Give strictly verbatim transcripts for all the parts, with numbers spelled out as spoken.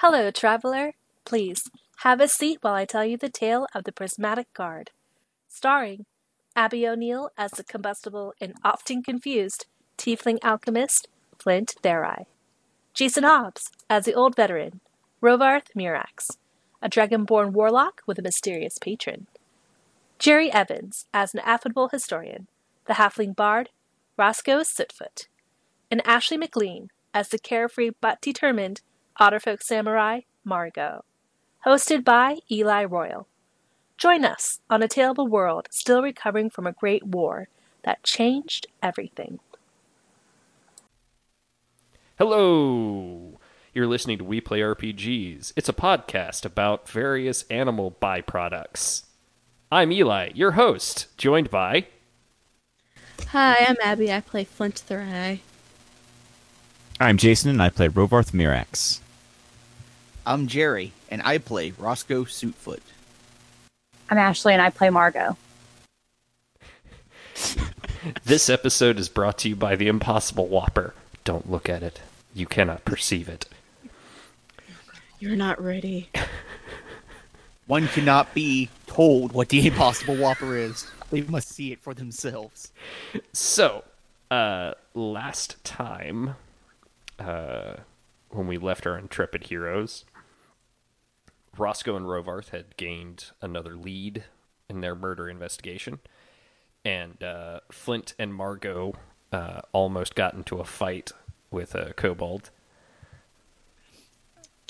Hello, traveler. Please, have a seat while I tell you the tale of the Prismatic Guard. Starring Abby O'Neill as the combustible and often confused tiefling alchemist Flint Therai. Jason Hobbs as the old veteran Rovarth Murax, a dragonborn warlock with a mysterious patron. Jerry Evans as an affable historian, the halfling bard Roscoe Suitfoot. And Ashley McLean as the carefree but determined Otterfolk samurai Margo. Hosted by Eli Royal. Join us on a tale of a world still recovering from a great war that changed everything. Hello! You're listening to We Play R P Gs. It's a podcast about various animal byproducts. I'm Eli, your host, joined by... Hi, I'm Abby. I play Flint Therai. I'm Jason, and I play Rovarth Murax. I'm Jerry, and I play Roscoe Suitfoot. I'm Ashley, and I play Margo. This episode is brought to you by the Impossible Whopper. Don't look at it. You cannot perceive it. You're not ready. One cannot be told what the Impossible Whopper is. They must see it for themselves. So, uh, last time, uh, when we left our intrepid heroes... Roscoe and Rovarth had gained another lead in their murder investigation, and uh, Flint and Margo uh, almost got into a fight with a kobold.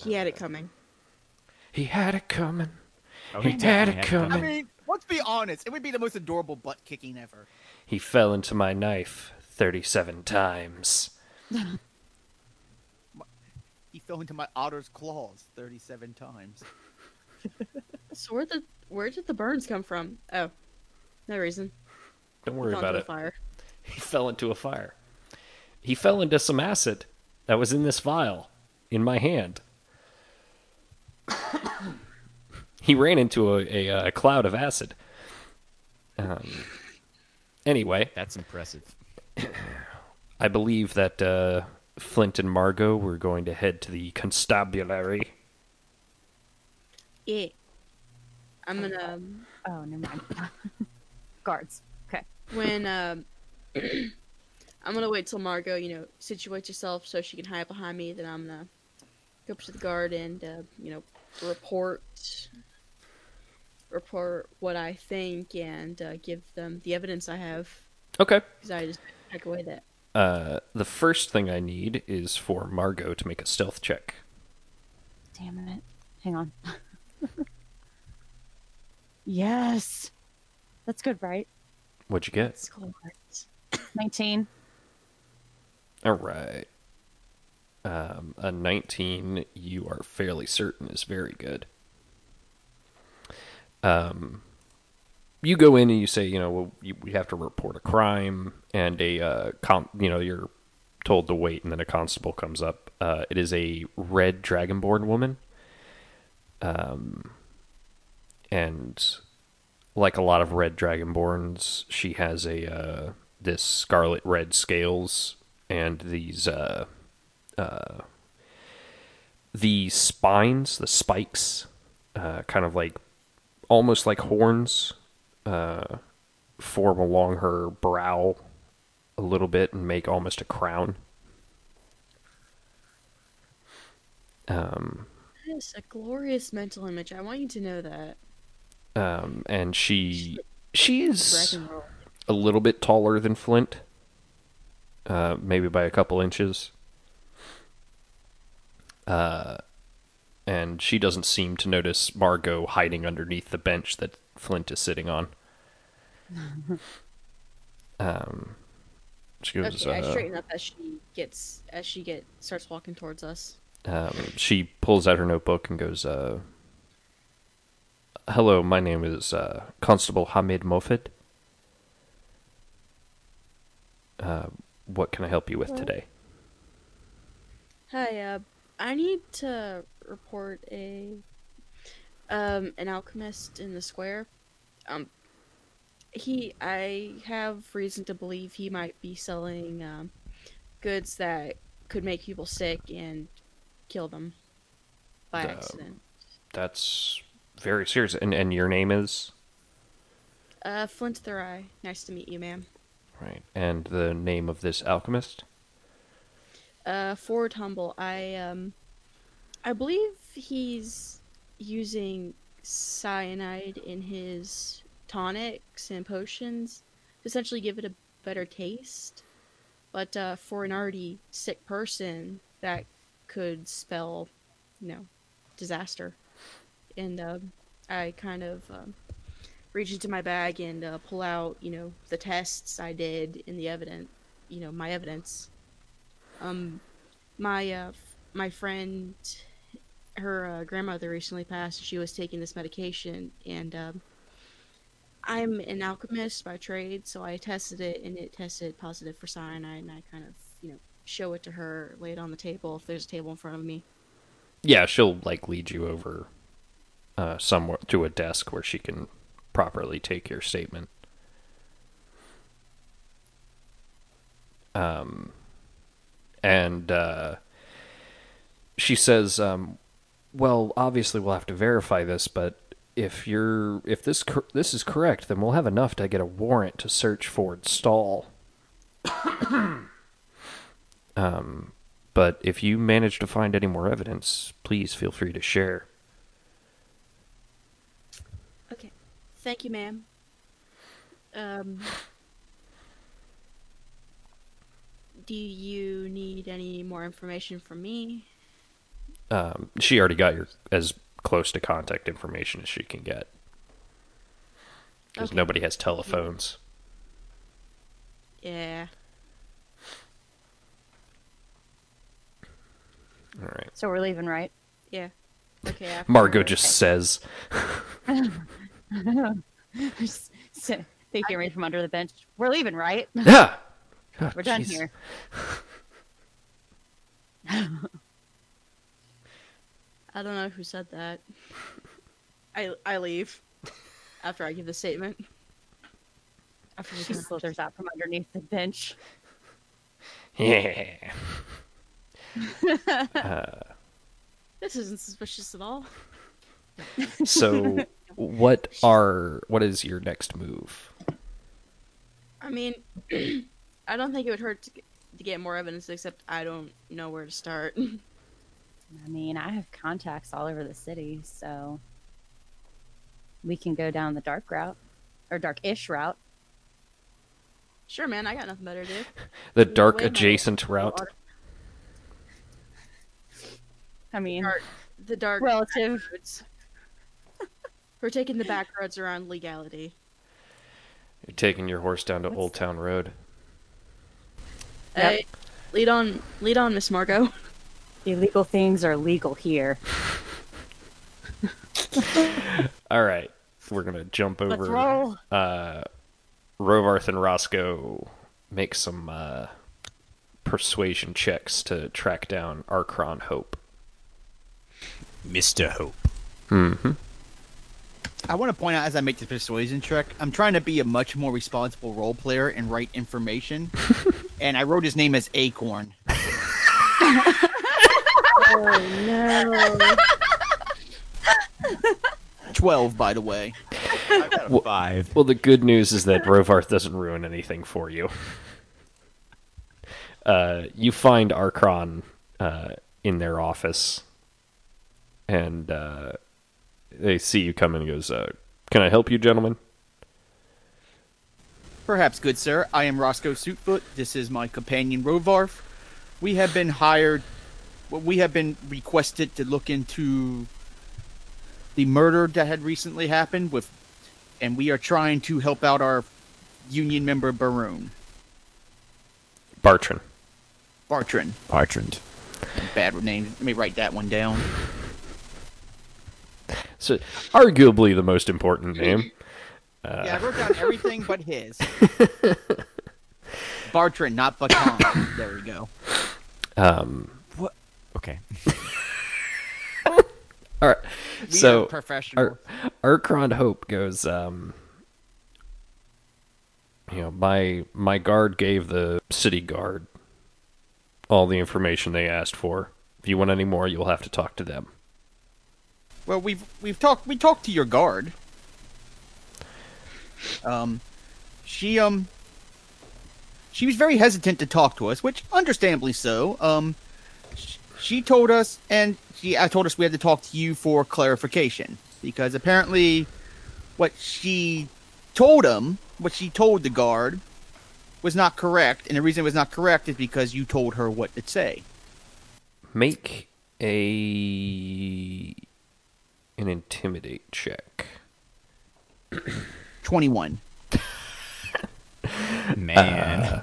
He had it coming. He had it coming. Oh, he, he had it had coming. coming. I mean, let's be honest. It would be the most adorable butt kicking ever. He fell into my knife thirty-seven times. He fell into my otter's claws thirty-seven times. So where the where did the burns come from? Oh, no reason. Don't worry about it. Fire. He fell into a fire. He fell into some acid that was in this vial in my hand. He ran into a, a, a cloud of acid. Um, anyway, that's impressive. I believe that. Uh, Flint and Margo were going to head to the constabulary. Yeah. I'm gonna... Um, oh, never mind. Guards. Okay. When, um... I'm gonna wait till Margo, you know, situates herself so she can hide behind me, then I'm gonna go up to the guard and, uh, you know, report... report what I think and uh, give them the evidence I have. Okay. Because I just take away that. Uh, the first thing I need is for Margo to make a stealth check. Damn it. Hang on. Yes. That's good, right? What'd you get? That's cool. nineteen. All right. Um, a nineteen you are fairly certain is very good. Um... You go in and you say, you know, well, you, we have to report a crime, and a, uh, com- you know, you're told to wait, and then a constable comes up. Uh, it is a red dragonborn woman, um, and like a lot of red dragonborns, she has a uh, this scarlet red scales and these uh, uh, the spines, the spikes, uh, kind of like almost like horns. Uh, form along her brow a little bit and make almost a crown. Um, that is a glorious mental image. I want you to know that. Um, and she she is a little bit taller than Flint, uh, maybe by a couple inches. Uh, and she doesn't seem to notice Margo hiding underneath the bench that Flint is sitting on. um, she goes, okay, I straighten uh, up as she gets as she get starts walking towards us. Um, she pulls out her notebook and goes, uh, "Hello, my name is uh, Constable Hamid Mofit. Uh, what can I help you with Hello. today?" Hi, uh, I need to report a um an alchemist in the square. Um. He, I have reason to believe he might be selling um, goods that could make people sick and kill them. by uh, accident. That's very serious. And and your name is? Uh, Flint Therai. Nice to meet you, ma'am. Right. And the name of this alchemist? Uh, Ford Humble. I um, I believe he's using cyanide in his tonics and potions to essentially give it a better taste. But uh, for an already sick person, that could spell, you know, disaster. And uh, I kind of um, reach into my bag and uh, pull out, you know, the tests I did in the evidence, you know, my evidence. Um, my uh, my friend, her uh, grandmother recently passed. She was taking this medication, and um, I'm an alchemist by trade, so I tested it, and it tested positive for cyanide. And I kind of, you know, show it to her, lay it on the table if there's a table in front of me. Yeah, she'll like lead you over uh, somewhere to a desk where she can properly take your statement. Um. And uh, she says, um, well, obviously we'll have to verify this, but if you're if this cor- this is correct, then we'll have enough to get a warrant to search Ford's stall. um, but if you manage to find any more evidence, please feel free to share. Okay. Thank you, ma'am. Um... Do you need any more information from me? Um, she already got your as close to contact information as she can get. Because okay. Nobody has telephones. Yeah. All right. So we're leaving, right? Yeah. Okay. Margo just okay. says. just taking right from under the bench. We're leaving, right? Yeah. Oh, we're done geez. Here. I don't know who said that. I I leave after I give the statement. After she slithers out from underneath the bench. Yeah. uh, this isn't suspicious at all. So, what are what is your next move? I mean. I don't think it would hurt to get more evidence, except I don't know where to start. I mean, I have contacts all over the city, so we can go down the dark route, or dark-ish route. Sure, man, I got nothing better to do. The dark adjacent route. I mean, dark, the dark relative. We're taking the back roads around legality. You're taking your horse down to What's Old Town Road. Yep. Lead on, lead on, Miss Margo. The illegal things are legal here. All right, we're gonna jump over. Let's roll. Uh, Rovarth and Roscoe make some uh, persuasion checks to track down Archron Hope, Mister Hope. Mm-hmm. I want to point out as I make the persuasion check, I'm trying to be a much more responsible role player and write information. And I wrote his name as Acorn. Oh, no. twelve, by the way. Well, five. Well, the good news is that Rovarth doesn't ruin anything for you. Uh, you find Archron uh, in their office. And uh, they see you come and goes, uh, can I help you, gentlemen? Perhaps, good sir. I am Roscoe Suitfoot. This is my companion, Rovarth. We have been hired... Well, we have been requested to look into the murder that had recently happened, with, and we are trying to help out our union member, Baroon. Bartrand. Bartrand. Bartrand. Bad name. Let me write that one down. So, arguably the most important name. Uh... Yeah, I wrote down everything but his. Bartrand, not Baton. There we go. Um, what? Okay. All right. We so, are professional. Ar- Archron Hope goes, um, you know, my, my guard gave the city guard all the information they asked for. If you want any more, you'll have to talk to them. Well, we've we've talked we talked to your guard. Um, she um. She was very hesitant to talk to us, which understandably so. Um, she told us, and she I told us we had to talk to you for clarification, because apparently, what she told him, what she told the guard, was not correct, and the reason it was not correct is because you told her what to say. Make a an intimidate check. twenty-one. Man. Uh,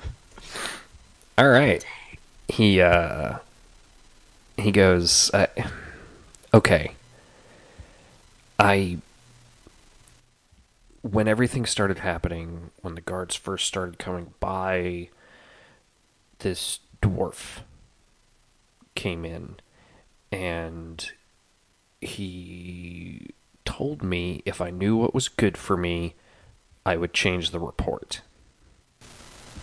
all right. He, uh, he goes, I, okay. I, when everything started happening, when the guards first started coming by, this dwarf came in and he told me if I knew what was good for me, I would change the report.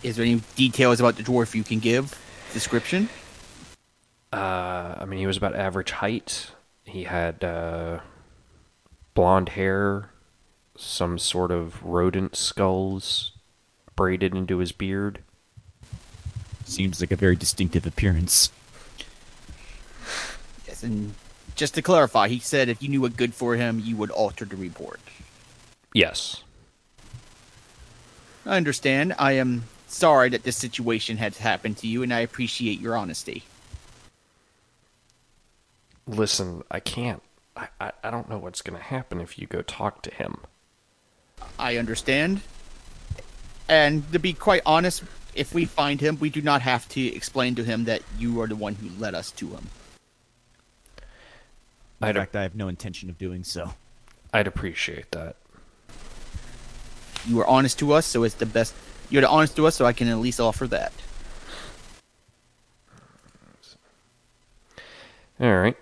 Is there any details about the dwarf you can give? Description? Uh, I mean, he was about average height. He had uh, blonde hair, some sort of rodent skulls braided into his beard. Seems like a very distinctive appearance. Yes, and just to clarify, he said if you knew what good for him, you would alter the report. Yes. I understand. I am... sorry that this situation had happened to you, and I appreciate your honesty. Listen, I can't. I, I, I don't know what's going to happen if you go talk to him. I understand. And to be quite honest, if we find him, we do not have to explain to him that you are the one who led us to him. In fact, I have no intention of doing so. I'd appreciate that. You were honest to us, so it's the best... You're the honest to us, so I can at least offer that. All right.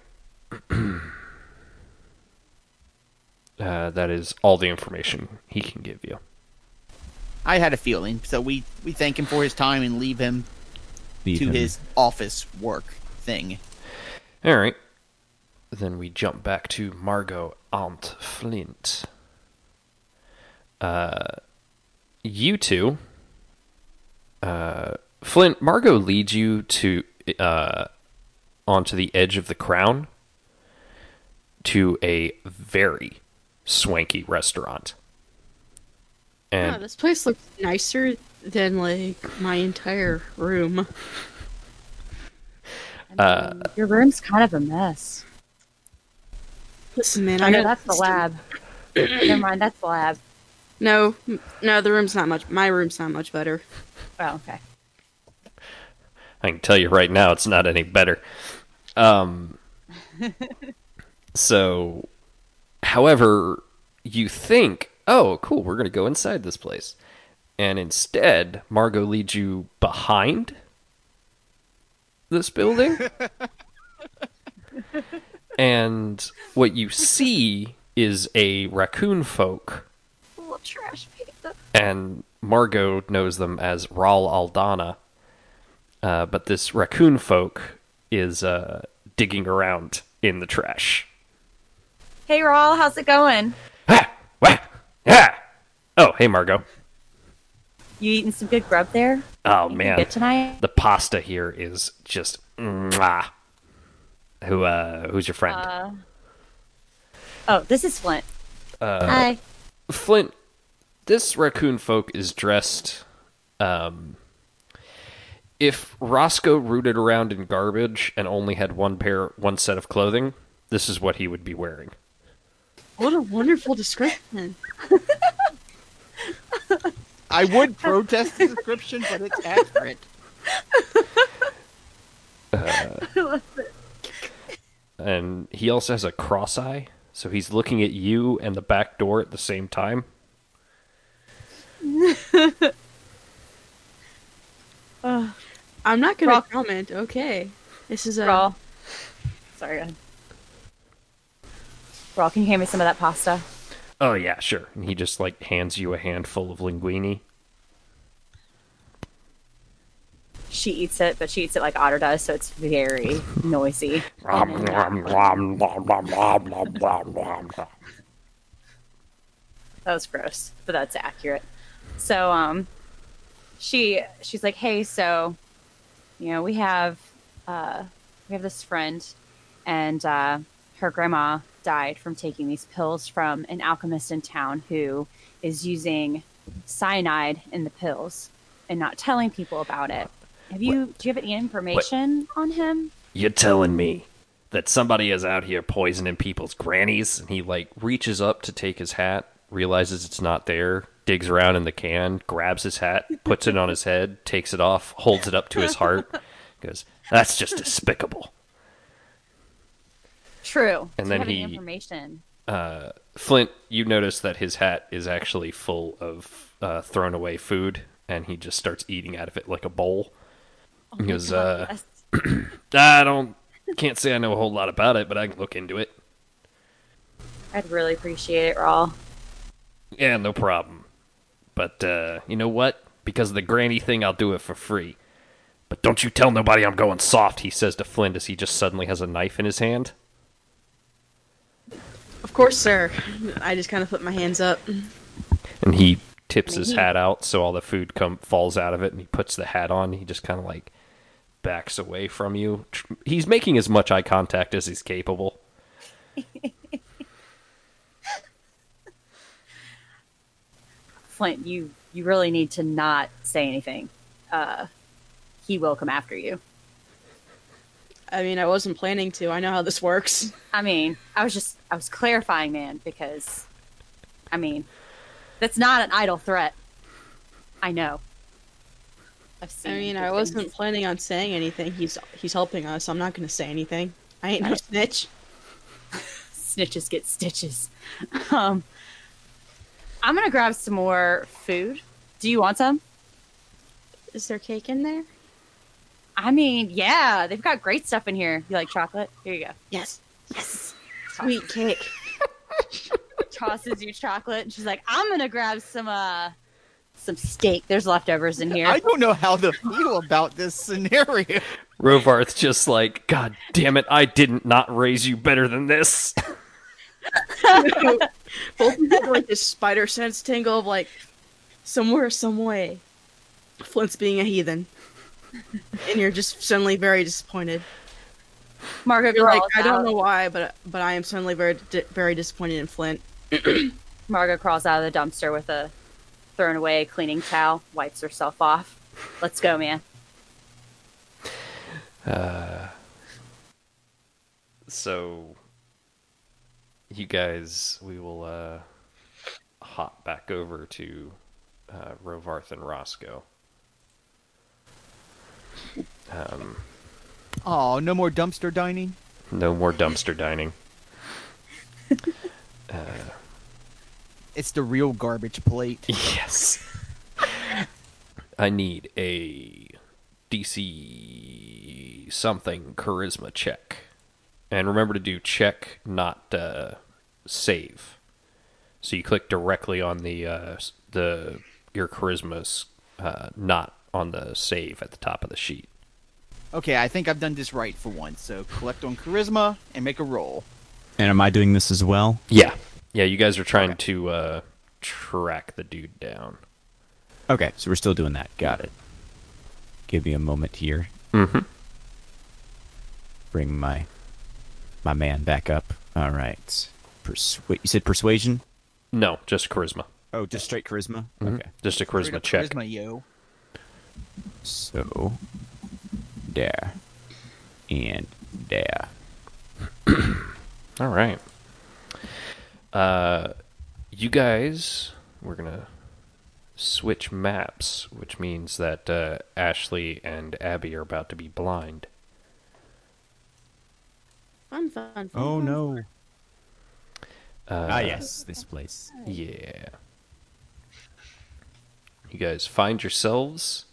uh, that is all the information he can give you. I had a feeling, so we, we thank him for his time and leave him leave to him. his office work thing. All right. Then we jump back to Margo Aunt Flint. Uh, you two... Uh, Flint, Margo leads you to uh, onto the edge of the crown to a very swanky restaurant. And yeah, this place looks nicer than like my entire room. I mean, uh, your room's kind of a mess. Listen, man, I, I know that's the lab. Never mind, that's the lab. No, no, the room's not much. My room's not much better. Oh, okay. I can tell you right now, it's not any better. Um, so, however, you think, oh, cool, we're going to go inside this place. And instead, Margo leads you behind this building. And what you see is a raccoon folk. A little trash pizza. And... Margo knows them as Raul Aldana, uh, but this raccoon folk is uh, digging around in the trash. Hey, Raul, how's it going? Ah, wah, ah. Oh, hey, Margo. You eating some good grub there? Oh, you man. Good tonight? The pasta here is just... Mwah. Who? Uh, who's your friend? Uh, oh, this is Flint. Uh, Hi. Flint. This raccoon folk is dressed, um, if Roscoe rooted around in garbage and only had one pair, one set of clothing, this is what he would be wearing. What a wonderful description. I would protest the description, but it's accurate. Uh, I love it. And he also has a cross eye, so he's looking at you and the back door at the same time. uh, I'm not gonna Raul. comment. Okay, this is a. Raul. Sorry, go ahead. Raul, can you hand me some of that pasta? Oh yeah, sure. And he just like hands you a handful of linguine. she eats it, but she eats it like Otter does, so it's very noisy. That was gross, but that's accurate. So um, she she's like, hey, so, you know, we have uh, we have this friend, and uh, her grandma died from taking these pills from an alchemist in town who is using cyanide in the pills and not telling people about it. Have you? What? Do you have any information what? on him? You're telling me that somebody is out here poisoning people's grannies? And he like reaches up to take his hat, realizes it's not there, digs around in the can, grabs his hat, puts it on his head, takes it off, holds it up to his heart, goes, "That's just despicable." True. And do then you have he. Any information? Uh, Flint, you notice that his hat is actually full of uh, thrown away food, and he just starts eating out of it like a bowl. Oh, he goes, uh, I don't, can't say I know a whole lot about it, but I can look into it. I'd really appreciate it, Raul. Yeah, no problem. But, uh, you know what? Because of the granny thing, I'll do it for free. But don't you tell nobody I'm going soft, he says to Flint as he just suddenly has a knife in his hand. Of course, sir. I just kind of put my hands up. And he tips his hat out so all the food come falls out of it, and he puts the hat on. He just kind of, like, backs away from you. He's making as much eye contact as he's capable. Flint, you, you really need to not say anything. Uh, he will come after you. I mean, I wasn't planning to. I know how this works. I mean, I was just, I was clarifying, man, because, I mean, that's not an idle threat. I know. I've seen I mean, I things. wasn't planning on saying anything. He's he's helping us. I'm not going to say anything. I ain't no snitch. Snitches get stitches. Um, I'm going to grab some more food. Do you want some? Is there cake in there? I mean, yeah, they've got great stuff in here. You like chocolate? Here you go. Yes. Yes. Sweet cake. Tosses you chocolate, and she's like, I'm going to grab some uh, some steak. There's leftovers in here. I don't know how to feel about this scenario. Rovarth's just like, God damn it, I didn't not raise you better than this. Both of them like this spider sense tingle of like, somewhere, some way, Flint's being a heathen. And you're just suddenly very disappointed. Margo, you're like, I don't know why, but but I am suddenly very very disappointed in Flint. Margo crawls out of the dumpster with a thrown away cleaning towel, wipes herself off. Let's go, man. Uh, so you guys, we will uh, hop back over to uh, Rovarth and Roscoe. Um, oh, no more dumpster dining? No more dumpster dining. uh, it's the real garbage plate. Yes. I need a D C something charisma check. And remember to do check, not uh, save. So you click directly on the uh, the your charisma's uh, not on the save at the top of the sheet. Okay, I think I've done this right for once. So collect on charisma and make a roll. And am I doing this as well? Yeah. Yeah, you guys are trying okay. to uh, track the dude down. Okay, so we're still doing that. Got it. Give me a moment here. Mm-hmm. Bring my my man back up. All right. Persuade. You said persuasion? No, just charisma. Oh, just straight charisma? Mm-hmm. Okay. Just a charisma check. Charisma, yo. So... there and there. All right. Uh, you guys, we're gonna switch maps, which means that uh, Ashley and Abby are about to be blind. Fun, fun, fun. Oh no! Uh, ah yes, this place. Yeah. You guys find yourselves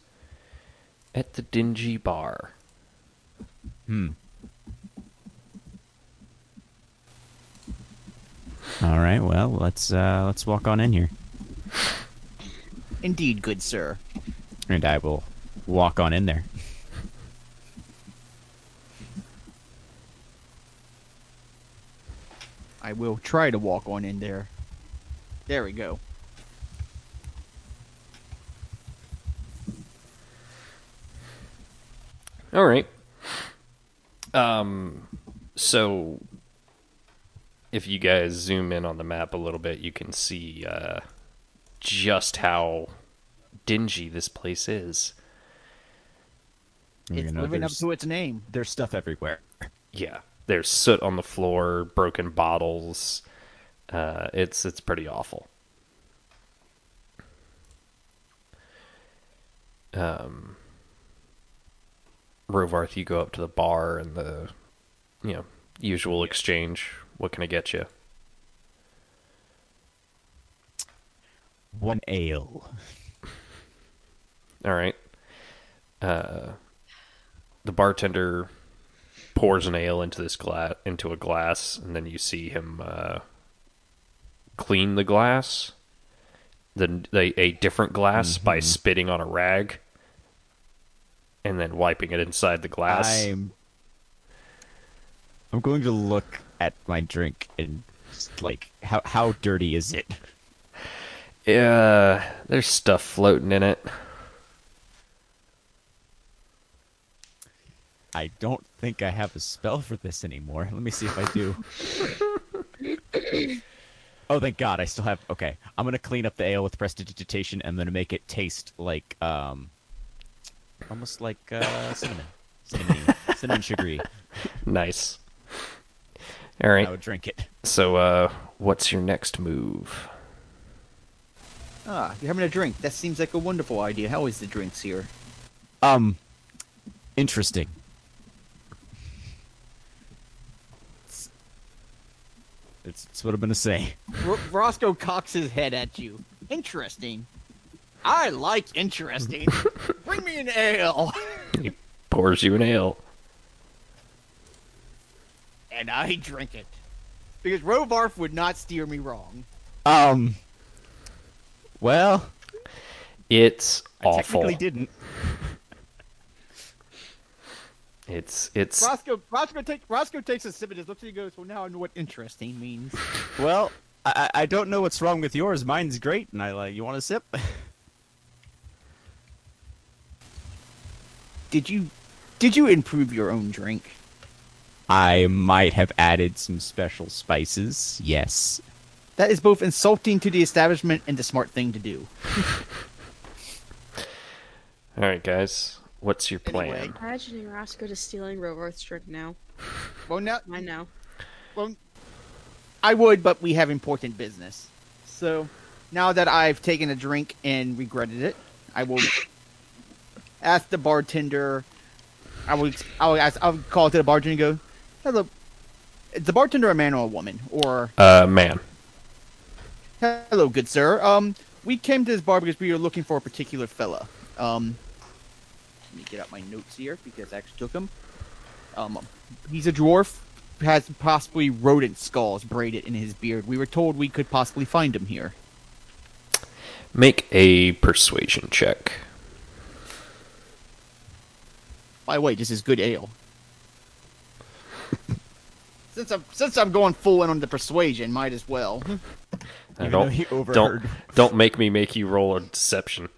at the dingy bar. Hmm. All right. Well, let's uh, let's walk on in here. Indeed, good sir. And I will walk on in there. I will try to walk on in there. There we go. All right. Um, so if you guys zoom in on the map a little bit, you can see uh, just how dingy this place is. It's you know, living up to its name. There's stuff everywhere. Yeah. There's soot on the floor, broken bottles. Uh, it's it's pretty awful. Um, Rovarth, you go up to the bar and the, you know, usual exchange. What can I get you? One ale. All right. Uh, the bartender pours an ale into this glass, into a glass, and then you see him uh, clean the glass, the, the a different glass mm-hmm. by spitting on a rag, and then wiping it inside the glass. I'm, I'm going to look at my drink and just, like, how how dirty is it? Yeah, uh, there's stuff floating in it. I don't think I have a spell for this anymore. Let me see if I do. Oh, thank God, I still have... Okay, I'm going to clean up the ale with prestidigitation, and I'm going to make it taste like, um... almost like, uh, cinnamon. Cinnamon. Cinnamon sugary. Nice. All right. I would drink it. So, uh, what's your next move? Ah, you're having a drink. That seems like a wonderful idea. How is the drinks here? Um, interesting. It's, it's what I'm going to say. R- Roscoe cocks his head at you. Interesting. I like interesting. Bring me an ale. He pours you an ale. And I drink it. Because Rovarth would not steer me wrong. Um. Well. It's I awful. I technically didn't. It's it's Roscoe Roscoe takes Roscoe takes a sip and just looks at you and goes, well, now I know what interesting means. Well, I, I don't know what's wrong with yours. Mine's great and I like you want a sip? Did you did you improve your own drink? I might have added some special spices, yes. That is both insulting to the establishment and the smart thing to do. Alright guys. What's your plan? Anyway, imagining Roscoe just stealing Rovarth's drink now. Well, now I know. Well, I would, but we have important business. So, now that I've taken a drink and regretted it, I will ask the bartender. I will. I'll ask. I'll call to the bartender and go, "Hello, is the bartender a man or a woman?" Or a uh, man. Hello, good sir. Um, we came to this bar because we were looking for a particular fella. Um. Let me get out my notes here because I actually took them. Um, he's a dwarf, has possibly rodent skulls braided in his beard. We were told we could possibly find him here. Make a persuasion check. By the way, this is good ale. since I'm since I'm going full in on the persuasion, might as well. I don't, don't don't make me make you roll a deception.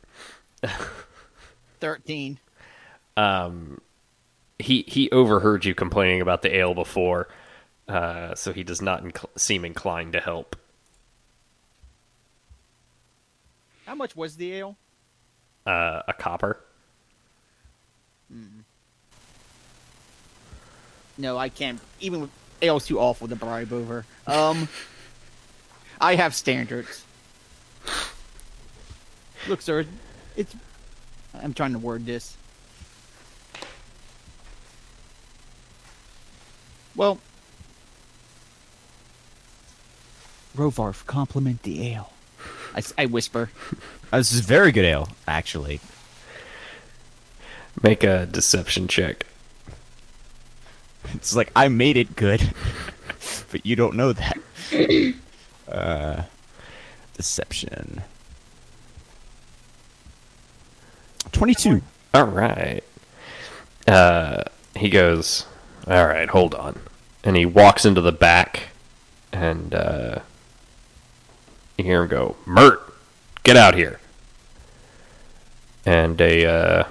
Thirteen. Um, he he overheard you complaining about the ale before, uh, so he does not inc- seem inclined to help. How much was the ale? Uh, a copper. Mm. No, I can't. Even with ale's too awful to bribe over. Um, I have standards. Look, sir, it's. I'm trying to word this. Well, Rovarth, compliment the ale. I, I whisper. Oh, this is very good ale, actually. Make a deception check. It's like, I made it good, but you don't know that. uh, deception. twenty-two. All right. Uh, he goes, all right, hold on. And he walks into the back and uh, you hear him go, "Mert, get out here!" And a uh,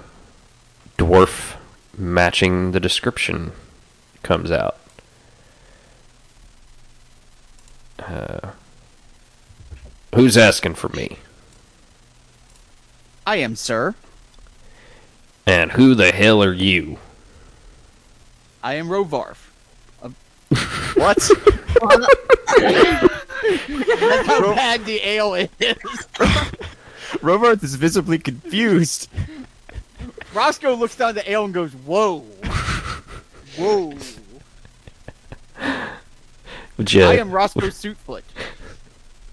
dwarf matching the description comes out. Uh, who's asking for me? I am, sir. And who the hell are you? I am Rovarth. Uh, what? That's how Ro- bad the ale is. Rovarth is visibly confused. Roscoe looks down the ale and goes, "Whoa, whoa." You... I am Roscoe Suitfoot.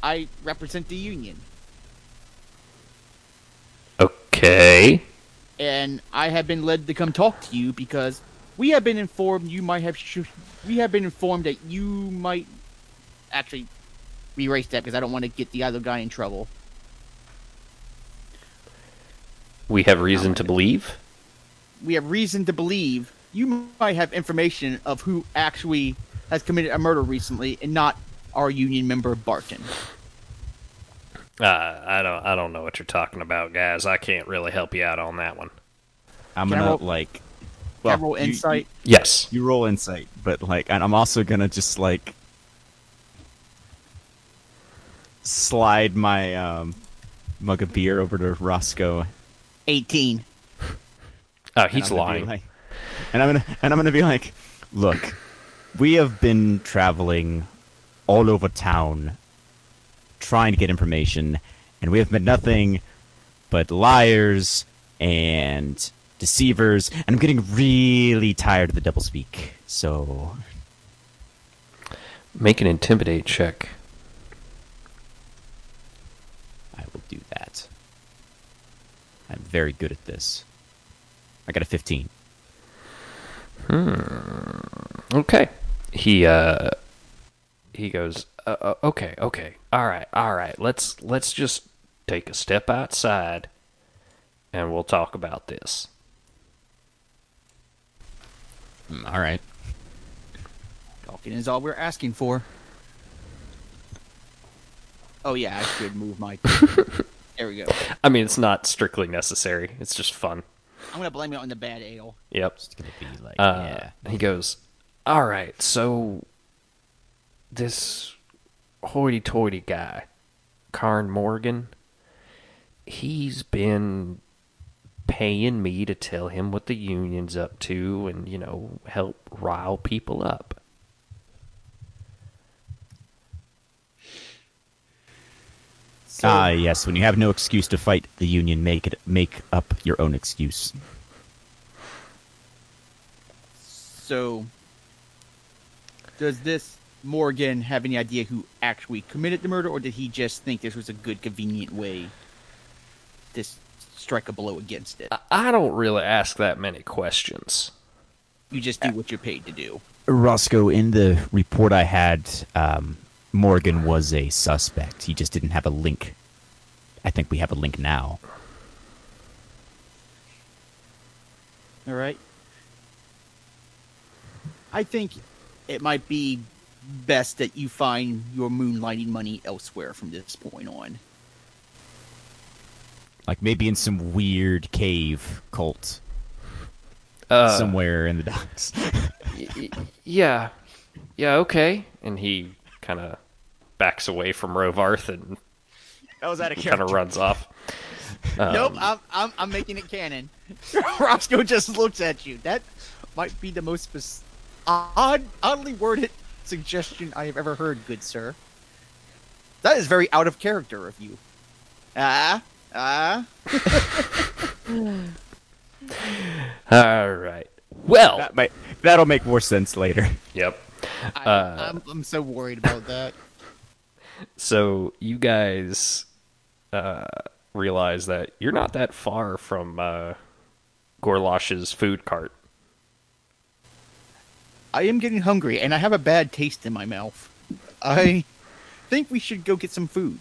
I represent the Union. Okay. And I have been led to come talk to you because we have been informed you might have. Sh- we have been informed that you might. Actually, we erased that because I don't want to get the other guy in trouble. We have reason to believe? We have reason to believe you might have information of who actually has committed a murder recently and not our union member, Barton. Uh, I don't I don't know what you're talking about, guys. I can't really help you out on that one. I'm going to, like... Well, roll insight? You, you, yes. You roll insight, but, like, and I'm also going to just, like, slide my um, mug of beer over to Roscoe. eighteen. Oh, he's and lying. Like, and I'm gonna and I'm gonna be like, "Look, we have been traveling all over town trying to get information, and we have met nothing but liars and deceivers, and I'm getting really tired of the doublespeak, so make an intimidate check." I will do that. I'm very good at this. I got a fifteen. Hmm. Okay. He uh. He goes. Uh, okay. Okay. All right. All right. Let's let's just take a step outside, and we'll talk about this. All right. Talking is all we're asking for. Oh yeah, I should move my. There we go. I mean, it's not strictly necessary. It's just fun. I'm going to blame it on the bad ale. Yep. It's going to be like, uh, yeah. He goes, "All right, so this hoity-toity guy, Karn Morgan, he's been paying me to tell him what the union's up to and, you know, help rile people up." So, ah, yes. When you have no excuse to fight the union, make it make up your own excuse. So, does this Morgan have any idea who actually committed the murder, or did he just think this was a good, convenient way to strike a blow against it? I don't really ask that many questions. You just do what you're paid to do. Roscoe, in the report I had... Um, Morgan was a suspect. He just didn't have a link. I think we have a link now. All right. I think it might be best that you find your moonlighting money elsewhere from this point on. Like maybe in some weird cave cult. Uh, somewhere in the docks. y- yeah. Yeah, okay. And he kind of backs away from Rovarth and kind of runs off. Um, nope, I'm, I'm I'm making it canon. Roscoe just looks at you. That might be the most sp- odd, oddly worded suggestion I have ever heard, good sir. That is very out of character of you. Ah, ah. All right. Well, that might, that'll make more sense later. Yep. I, uh, I'm, I'm so worried about that. So you guys uh, realize that you're not that far from uh, Gorlash's food cart. I am getting hungry, and I have a bad taste in my mouth. I think we should go get some food.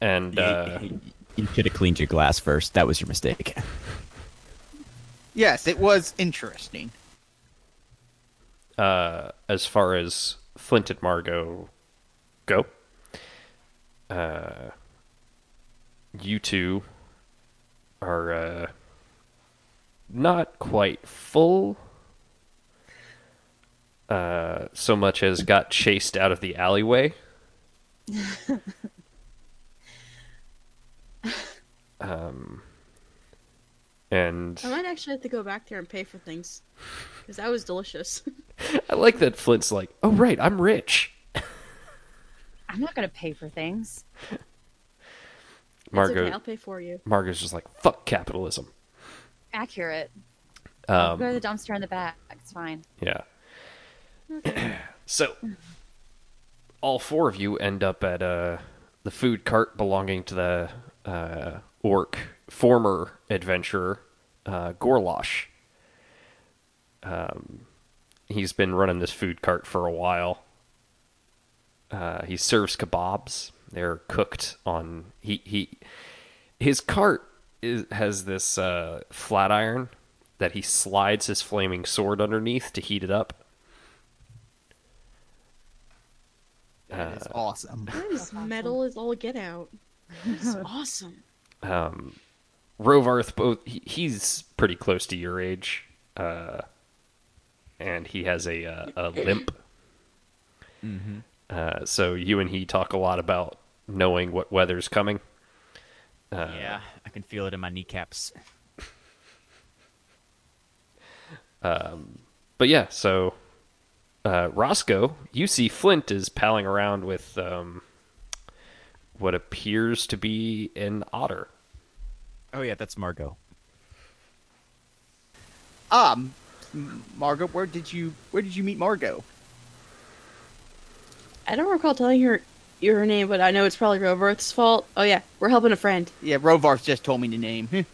And uh, you, you should have cleaned your glass first. That was your mistake. Yes, it was interesting. Uh, as far as Flint and Margo go. Uh, you two are uh, not quite full, uh, so much as got chased out of the alleyway. um, and I might actually have to go back there and pay for things, because that was delicious. I like that Flint's like, oh right, I'm rich. I'm not going to pay for things. Margo, okay, I'll pay for you. Margo's just like, fuck capitalism. Accurate. Um, go to the dumpster in the back. It's fine. Yeah. Okay. So, all four of you end up at uh, the food cart belonging to the uh, orc former adventurer, uh, Gorlash. Um, he's been running this food cart for a while. Uh, he serves kebabs. They're cooked on... He, he His cart is, has this uh, flat iron that he slides his flaming sword underneath to heat it up. That uh, is awesome. That is metal is all get out. It's awesome. Um, Rovarth, both, he, he's pretty close to your age. Uh, and he has a, a, a limp. Mm-hmm. Uh, so you and he talk a lot about knowing what weather's coming. Uh, yeah, I can feel it in my kneecaps. um, but yeah, so uh, Roscoe, you see Flint is palling around with um, what appears to be an otter. Oh yeah, that's Margo. Um, Margo, where did you where did you meet Margo? I don't recall telling her your name, but I know it's probably Rovarth's fault. Oh, yeah. We're helping a friend. Yeah, Rovarth just told me the name. yeah,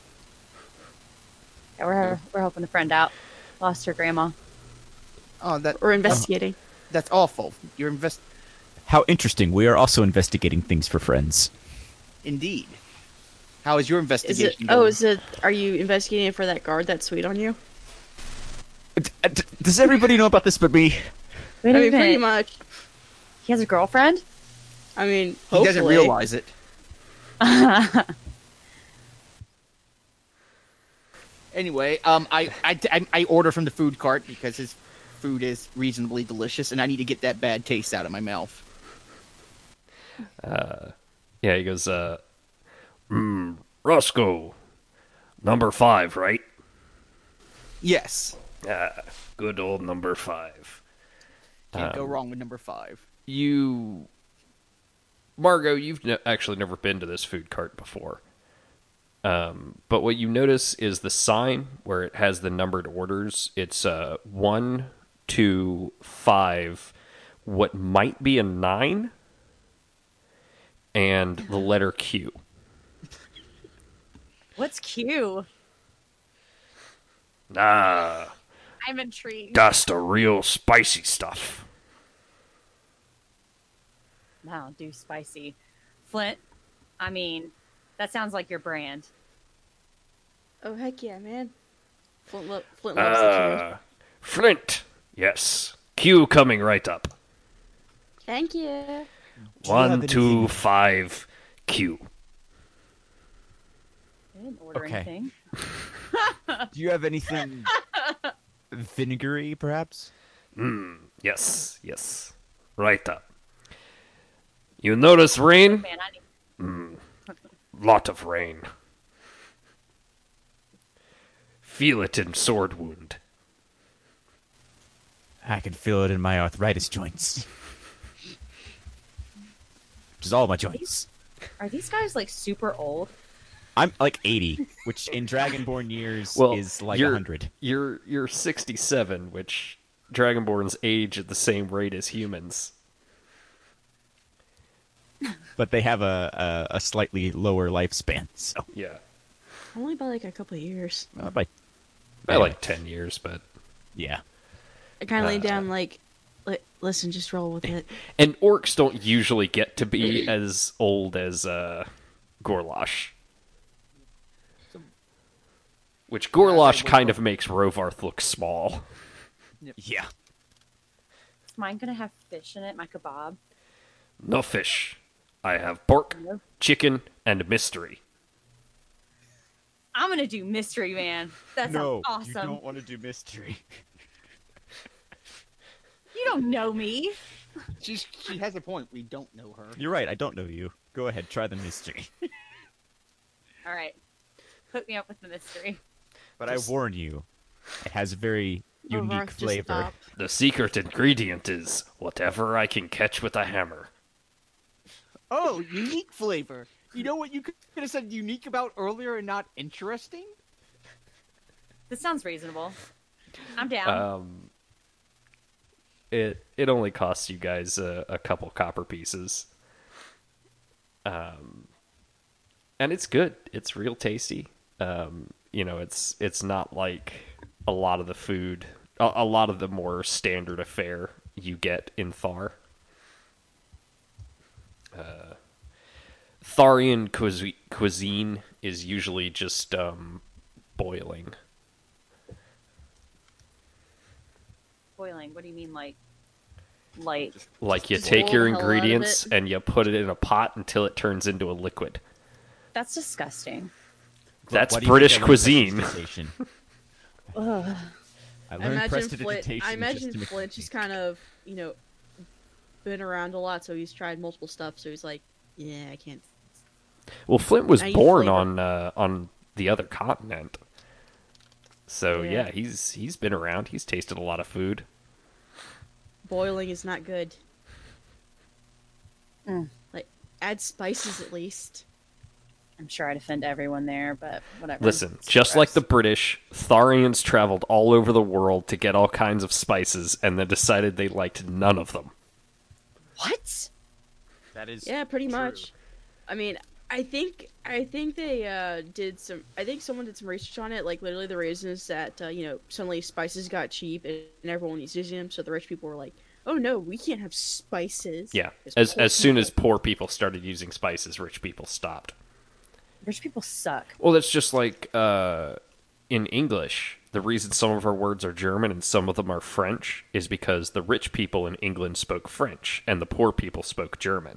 we're, we're helping a friend out. Lost her grandma. Oh, that... We're investigating. Oh, that's awful. You're invest... How interesting. We are also investigating things for friends. Indeed. How is your investigation is it, going? Oh, is it... Are you investigating for that guard that's sweet on you? Does everybody know about this but me? Wait a I mean, pretty much... He has a girlfriend? I mean, hopefully. He doesn't realize it. Anyway, um, I, I, I order from the food cart because his food is reasonably delicious, and I need to get that bad taste out of my mouth. Uh, yeah, he goes, uh, mm, Roscoe, number five, right? Yes. Uh, good old number five. Can't um, go wrong with number five. You, Margo, you've ne- actually never been to this food cart before. Um, but what you notice is the sign where it has the numbered orders. It's uh, one, two, five, what might be a nine, and the letter Q. What's Q? Nah. I'm intrigued. That's the real spicy stuff. Wow, do spicy. Flint, I mean, that sounds like your brand. Oh, heck yeah, man. Flint, lo- Flint loves uh, the Q. Flint, yes. Q coming right up. Thank you. One, two, five, Q. I didn't order okay. anything. Do you have anything vinegary, perhaps? Mm, yes, yes. Right up. You notice rain? Mm, lot of rain. Feel it in sword wound. I can feel it in my arthritis joints. Which is all my joints. Are these, are these guys like super old? I'm like eighty, which in Dragonborn years well, is like you're, one hundred. You're you're sixty-seven, which Dragonborns age at the same rate as humans. But they have a, a, a slightly lower lifespan, so... Yeah. Only by, like, a couple of years. Uh, by, by anyway. like, ten years, but... Yeah. I kind of uh, laid down, like, li- listen, just roll with it. And orcs don't usually get to be as old as uh, Gorlash. Which Gorlash kind of makes Rovarth look small. Yep. Yeah. mine going to have fish in it, my kebab? No fish. I have pork, no. chicken, and mystery. I'm going to do mystery, man. That no, sounds awesome. No, you don't want to do mystery. You don't know me. She's, she has a point. We don't know her. You're right. I don't know you. Go ahead. Try the mystery. All right. Hook me up with the mystery. But Just... I warn you, it has a very unique Rovarth, flavor. The secret ingredient is whatever I can catch with a hammer. Oh, unique flavor. You know what you could have said unique about earlier and not interesting? This sounds reasonable. I'm down. Um, it it only costs you guys a, a couple copper pieces. Um, and it's good. It's real tasty. Um, you know, it's it's not like a lot of the food, a, a lot of the more standard affair you get in Thar. Uh, Tharian cuis- cuisine is usually just um, boiling. Boiling? What do you mean, like light? Like you take your ingredients and you put it in a pot until it turns into a liquid. That's disgusting. That's British cuisine. Ugh. I learned imagine Flint. I imagine just Flint just kind of, you know, been around a lot, so he's tried multiple stuff. So he's like, yeah, I can't. Well, Flint was I born on uh, on the other continent, so yeah. yeah, he's he's been around. He's tasted a lot of food. Boiling is not good. Mm. Like, add spices at least. I'm sure I'd offend everyone there, but whatever. Listen, it's just like the British, Tharians traveled all over the world to get all kinds of spices, and then decided they liked none of them. What? That is yeah, pretty true. much. I mean, I think I think they uh, did some. I think someone did some research on it. Like literally, the reason is that uh, you know suddenly spices got cheap and everyone was using them, so the rich people were like, "Oh no, we can't have spices." Yeah, as as soon as poor people started using spices, rich people stopped. Rich people suck. Well, that's just like uh, in English. The reason some of our words are German and some of them are French is because the rich people in England spoke French and the poor people spoke German.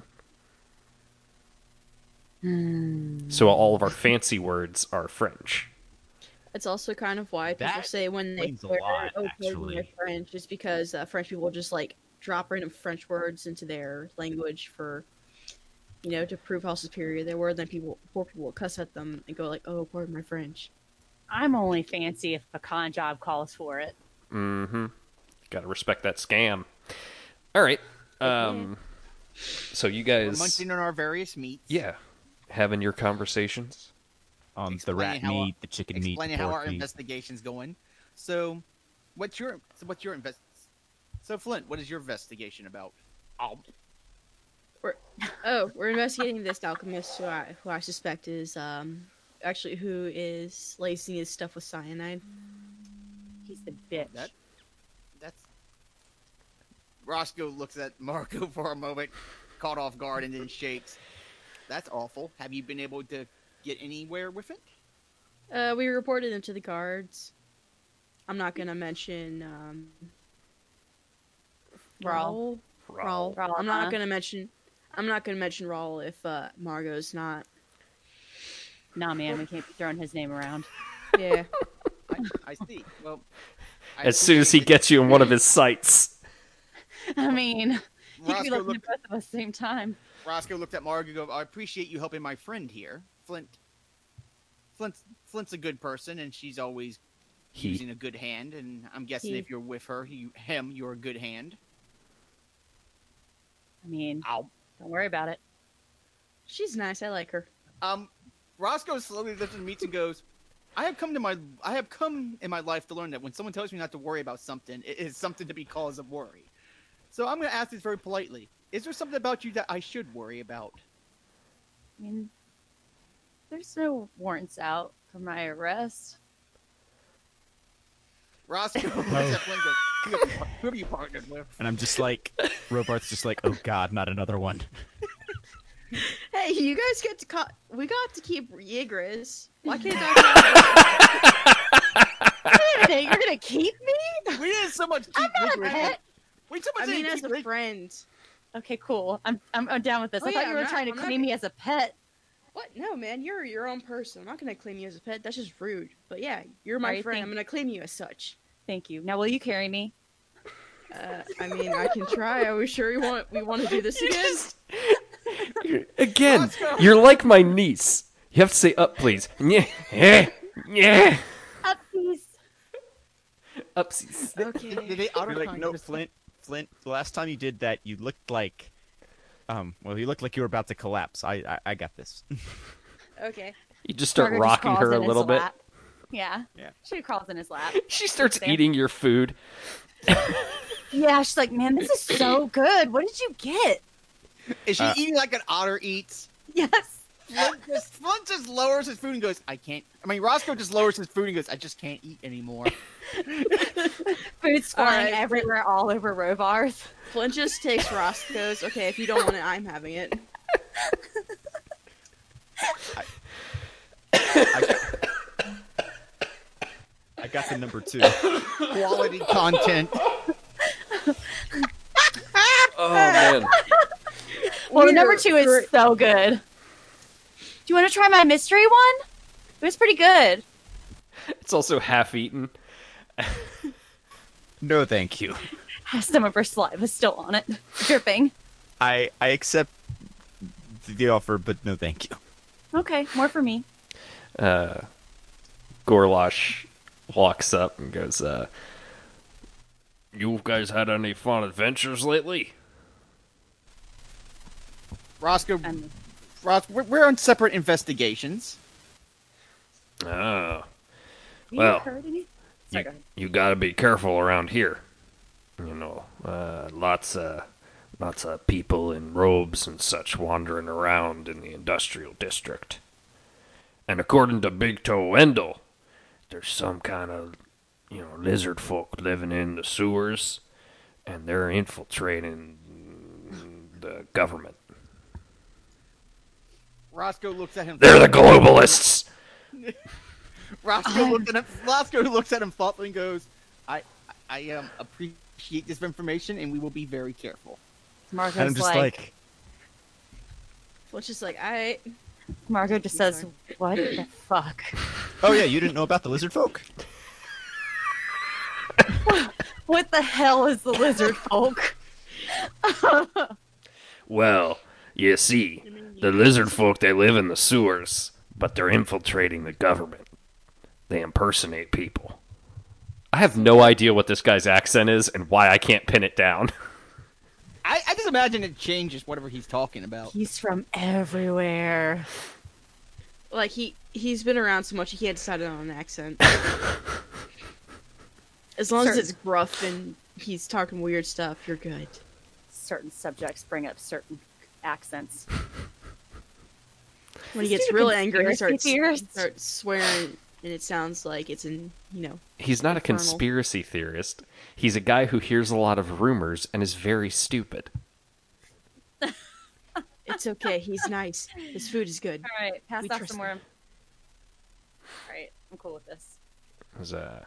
Mm. So all of our fancy words are French. It's also kind of why people that say when they swear, lot, oh, they're French, is because uh, French people just like drop random French words into their language for... you know, to prove how superior they were, then people, poor people will cuss at them and go like, oh, pardon my French. I'm only fancy if a con job calls for it. Mm-hmm. Gotta respect that scam. All right. Um, so you guys... We're munching on our various meats. Yeah. Having your conversations. On the rat meat, the chicken meat, the pork meat. Explaining how our investigation's going. So, what's your... So, what's your invest... So, Flint, what is your investigation about? Oh. We're, oh, we're investigating this alchemist who I, who I suspect is, um, actually who is lacing his stuff with cyanide. He's the bitch. That, that's... Roscoe looks at Margo for a moment, caught off guard, and then shakes. That's awful. Have you been able to get anywhere with it? Uh, we reported him to the guards. I'm not gonna mention, um... Raul. Raul. Raul. I'm not gonna mention... I'm not going to mention Raul if uh, Margo's not. Nah, man, we can't be throwing his name around. Yeah. I, I see. Well, I as soon as he gets you in one of his sights. I mean, he could be looking at both of us at the same time. Roscoe looked at Margo and go, I appreciate you helping my friend here. Flint, Flint's, Flint's a good person, and she's always he, using a good hand, and I'm guessing he, if you're with her, he, him, you're a good hand. I mean... I'll... Don't worry about it. She's nice. I like her. Um, Roscoe slowly lifts and meets and goes, I have come to my, I have come in my life to learn that when someone tells me not to worry about something, it is something to be cause of worry. So I'm going to ask this very politely. Is there something about you that I should worry about? I mean, there's no warrants out for my arrest. Roscoe, oh. Who are you partnered with? And I'm just like, Rovarth's just like, oh god, not another one. Hey, you guys get to call. We got to keep Ygritte. Why can't I? Wait a minute, you're gonna keep me? We didn't so much keep Ygritte. Wait, someone I mean, as a friend. Okay, cool. I'm I'm, I'm down with this. Oh, I yeah, thought you were not, trying to I'm claim not... me as a pet. What? No, man. You're your own person. I'm not going to claim you as a pet. That's just rude. But yeah, you're my right, friend. I'm going to claim you as such. Thank you. Now, will you carry me? Uh, I mean, I can try. Are we sure we want, we want to do this again? You're, again, Roscoe. You're like my niece. You have to say up, please. Yeah, yeah, yeah. Upsies. Upsies. Okay. Did they auto like, no, Flint, Flint, the last time you did that, you looked like, um, well, you looked like you were about to collapse. I, I, I got this. Okay. You just start Carter rocking just her a little bit. Lap. Yeah. Yeah. She crawls in his lap. She starts eating your food. Yeah, she's like, man, this is so good. What did you get? Is she uh, eating like an otter eats? Yes. Flint just, Flint just lowers his food and goes, I can't. I mean, Roscoe just lowers his food and goes, I just can't eat anymore. Food's flying right. everywhere, all over Rovarth. Flint just takes Roscoe's. Okay, if you don't want it, I'm having it. I, I, I got the number two. Quality content. Oh, man. Well, the number two is so good. Do you want to try my mystery one? It was pretty good. It's also half-eaten. No, thank you. Some of her saliva is still on it. Dripping. I, I accept the offer, but no, thank you. Okay, more for me. Uh, Gorlash walks up and goes, uh, you guys had any fun adventures lately? Roscoe, um, Ros- we're, we're on separate investigations. Oh. Well, heard any? Sorry, you, go you gotta be careful around here. You know, uh, lots of, lots of people in robes and such wandering around in the industrial district. And according to Big Toe Wendell, there's some kind of, you know, lizard folk living in the sewers, and they're infiltrating the government. Roscoe looks at him. They're the globalists. Roscoe, looks at him, Roscoe looks at him thoughtfully and goes, "I, I um, appreciate this information, and we will be very careful." Margo's and I'm just like, like well, it's just like I. Margo just says, what the fuck? Oh, yeah, you didn't know about the lizard folk? What the hell is the lizard folk? Well, you see, the lizard folk, they live in the sewers, but they're infiltrating the government. They impersonate people. I have no idea what this guy's accent is and why I can't pin it down. I, I just imagine it changes whatever he's talking about. He's from everywhere. Like, he, he's been around so much he can't decide on an accent. As long certain... as it's gruff and he's talking weird stuff, you're good. Certain subjects bring up certain accents. When he gets really angry, he starts, he starts swearing, and it sounds like it's in, you know... He's not infernal. A conspiracy theorist. He's a guy who hears a lot of rumors and is very stupid. It's okay. He's nice. His food is good. All right. Pass we off some more. All right. I'm cool with this. It was, uh...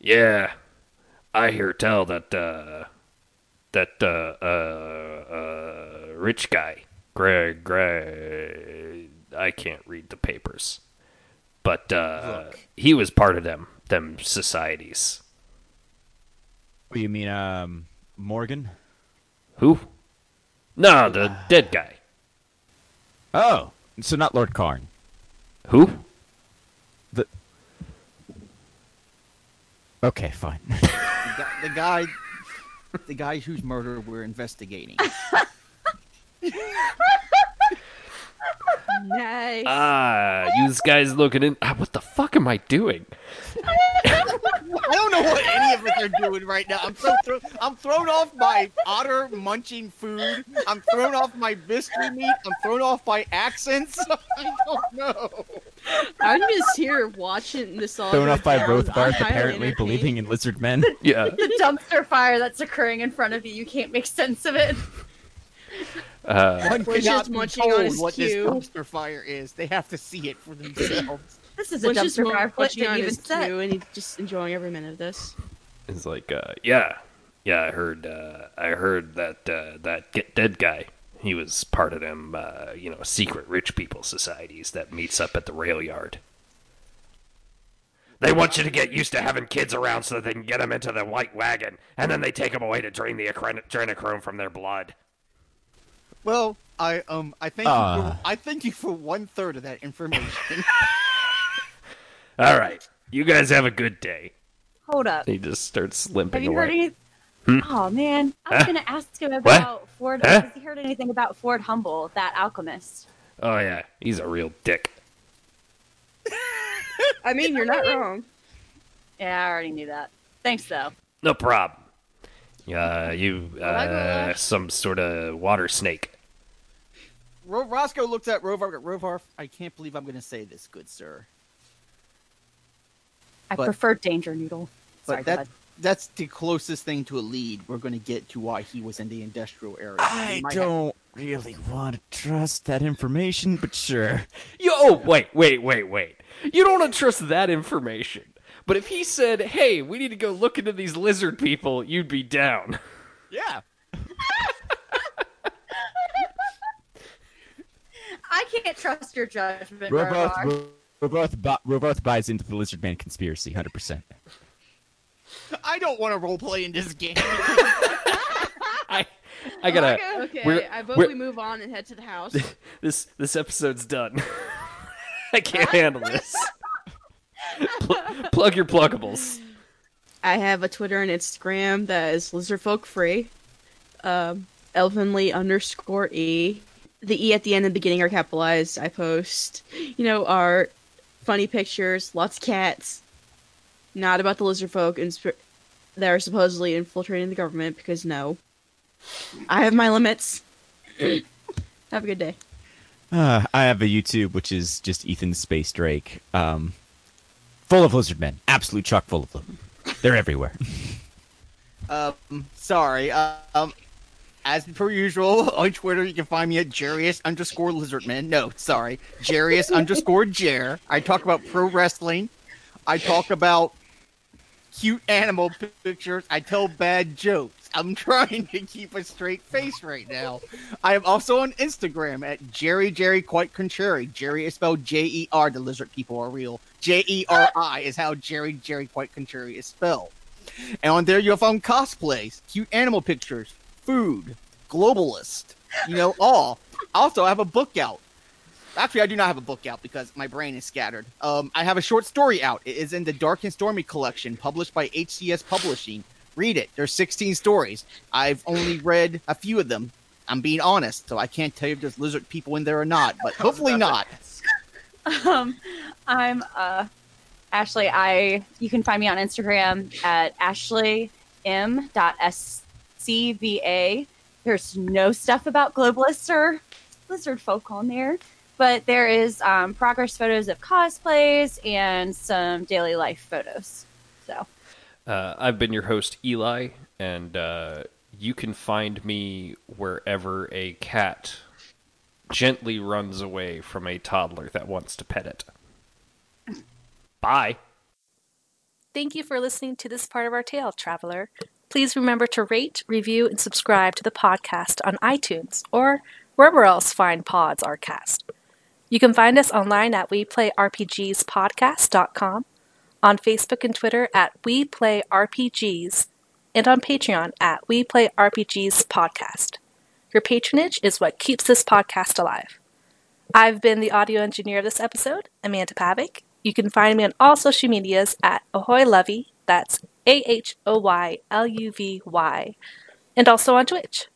Yeah. I hear tell that, uh... That, uh, uh, uh... rich guy. Greg, Greg... I can't read the papers. But, uh... Look. He was part of them. Them societies. Oh, you mean, um, Morgan? Who? No, the uh, dead guy. Oh, so not Lord Karn. Who? The. Okay, fine. the, the guy, the guy whose murder we're investigating. Nice. Ah, you guys looking in. Ah, what the fuck am I doing? I don't know what any of it they're doing right now. I'm so thro- I'm thrown off by otter munching food. I'm thrown off my mystery meat. I'm thrown off by accents. I don't know. I'm just here watching this all. Thrown off by Rothbarth apparently energy. Believing in lizard men. Yeah. The dumpster fire that's occurring in front of you. You can't make sense of it. Uh, One cannot be told what this dumpster fire is. They have to see it for themselves. This is a One's dumpster fire. What did you even say? And he's just enjoying every minute of this. It's like, uh, yeah, Yeah, I heard. Uh, I heard that uh, that Get Dead guy. He was part of them, uh, you know, secret rich people societies that meets up at the rail yard. They want you to get used to having kids around so that they can get them into the white wagon, and then they take them away to drain the adrenochrome from their blood. Well, I um, I thank uh. you. For, I thank you for one third of that information. All right, you guys have a good day. Hold up. He just starts limping have you away. Heard any- Hmm? Oh, man. I was huh? going to ask him about what? Ford. Huh? Has he heard anything about Ford Humble, that alchemist? Oh, yeah. He's a real dick. I mean, you're not wrong. Yeah, I already knew that. Thanks, though. No problem. Uh, you, uh, oh, some sort of water snake. Ro- Roscoe looked at Rovarth. Rovarth, I can't believe I'm going to say this, good sir. I but, prefer Danger Noodle. Sorry, but that. That's the closest thing to a lead we're going to get to why he was in the industrial area. I don't have... really want to trust that information, but sure. Yo, oh, wait, wait, wait, wait. You don't want to trust that information. But if he said, hey, we need to go look into these lizard people, you'd be down. Yeah. I can't trust your judgment, Rovarth. Rovarth, Rovarth buys into the lizard man conspiracy, one hundred percent. I don't want to roleplay in this game. I, I gotta. Okay, okay. I vote we move on and head to the house. This this episode's done. I can't handle this. Pl- plug your pluggables. I have a Twitter and Instagram that is lizardfolk free. Um, elvenly underscore e. The e at the end and beginning are capitalized. I post, you know, our funny pictures, lots of cats. Not about the lizard folk insp- that are supposedly infiltrating the government, because no. I have my limits. Have a good day. Uh, I have a YouTube, which is just Ethan Space Drake. Um, full of lizard men. Absolute chock full of them. They're everywhere. um, sorry. Uh, um, as per usual, on Twitter, you can find me at Jarius underscore lizardman. No, sorry. Jarius underscore Jer. I talk about pro wrestling. I talk about... cute animal pictures. I tell bad jokes. I'm trying to keep a straight face right now. I am also on Instagram at JerryJerryQuiteContrary. Jerry is spelled J E R. The lizard people are real. J E R I is how JerryJerryQuiteContrary is spelled. And on there you'll find cosplays, cute animal pictures, food, globalist, you know, all. Also, I have a book out. Actually, I do not have a book out because my brain is scattered. Um, I have a short story out. It is in the Dark and Stormy collection, published by H C S Publishing. Read it. There's sixteen stories. I've only read a few of them. I'm being honest, so I can't tell you if there's lizard people in there or not, but hopefully not. Um, I'm uh, Ashley. I you can find me on Instagram at ashley m dot s c v a. There's no stuff about globalists or lizard folk on there. But there is um, progress photos of cosplays and some daily life photos. So, uh, I've been your host, Eli, and uh, you can find me wherever a cat gently runs away from a toddler that wants to pet it. Bye. Thank you for listening to this part of our tale, Traveler. Please remember to rate, review, and subscribe to the podcast on iTunes or wherever else fine pods are cast. You can find us online at we play r p g s podcast dot com, on Facebook and Twitter at We Play R P Gs, and on Patreon at We Play R P Gs Podcast. Your patronage is what keeps this podcast alive. I've been the audio engineer of this episode, Amanda Pavic. You can find me on all social medias at AhoyLovey, that's A H O Y L U V Y, and also on Twitch.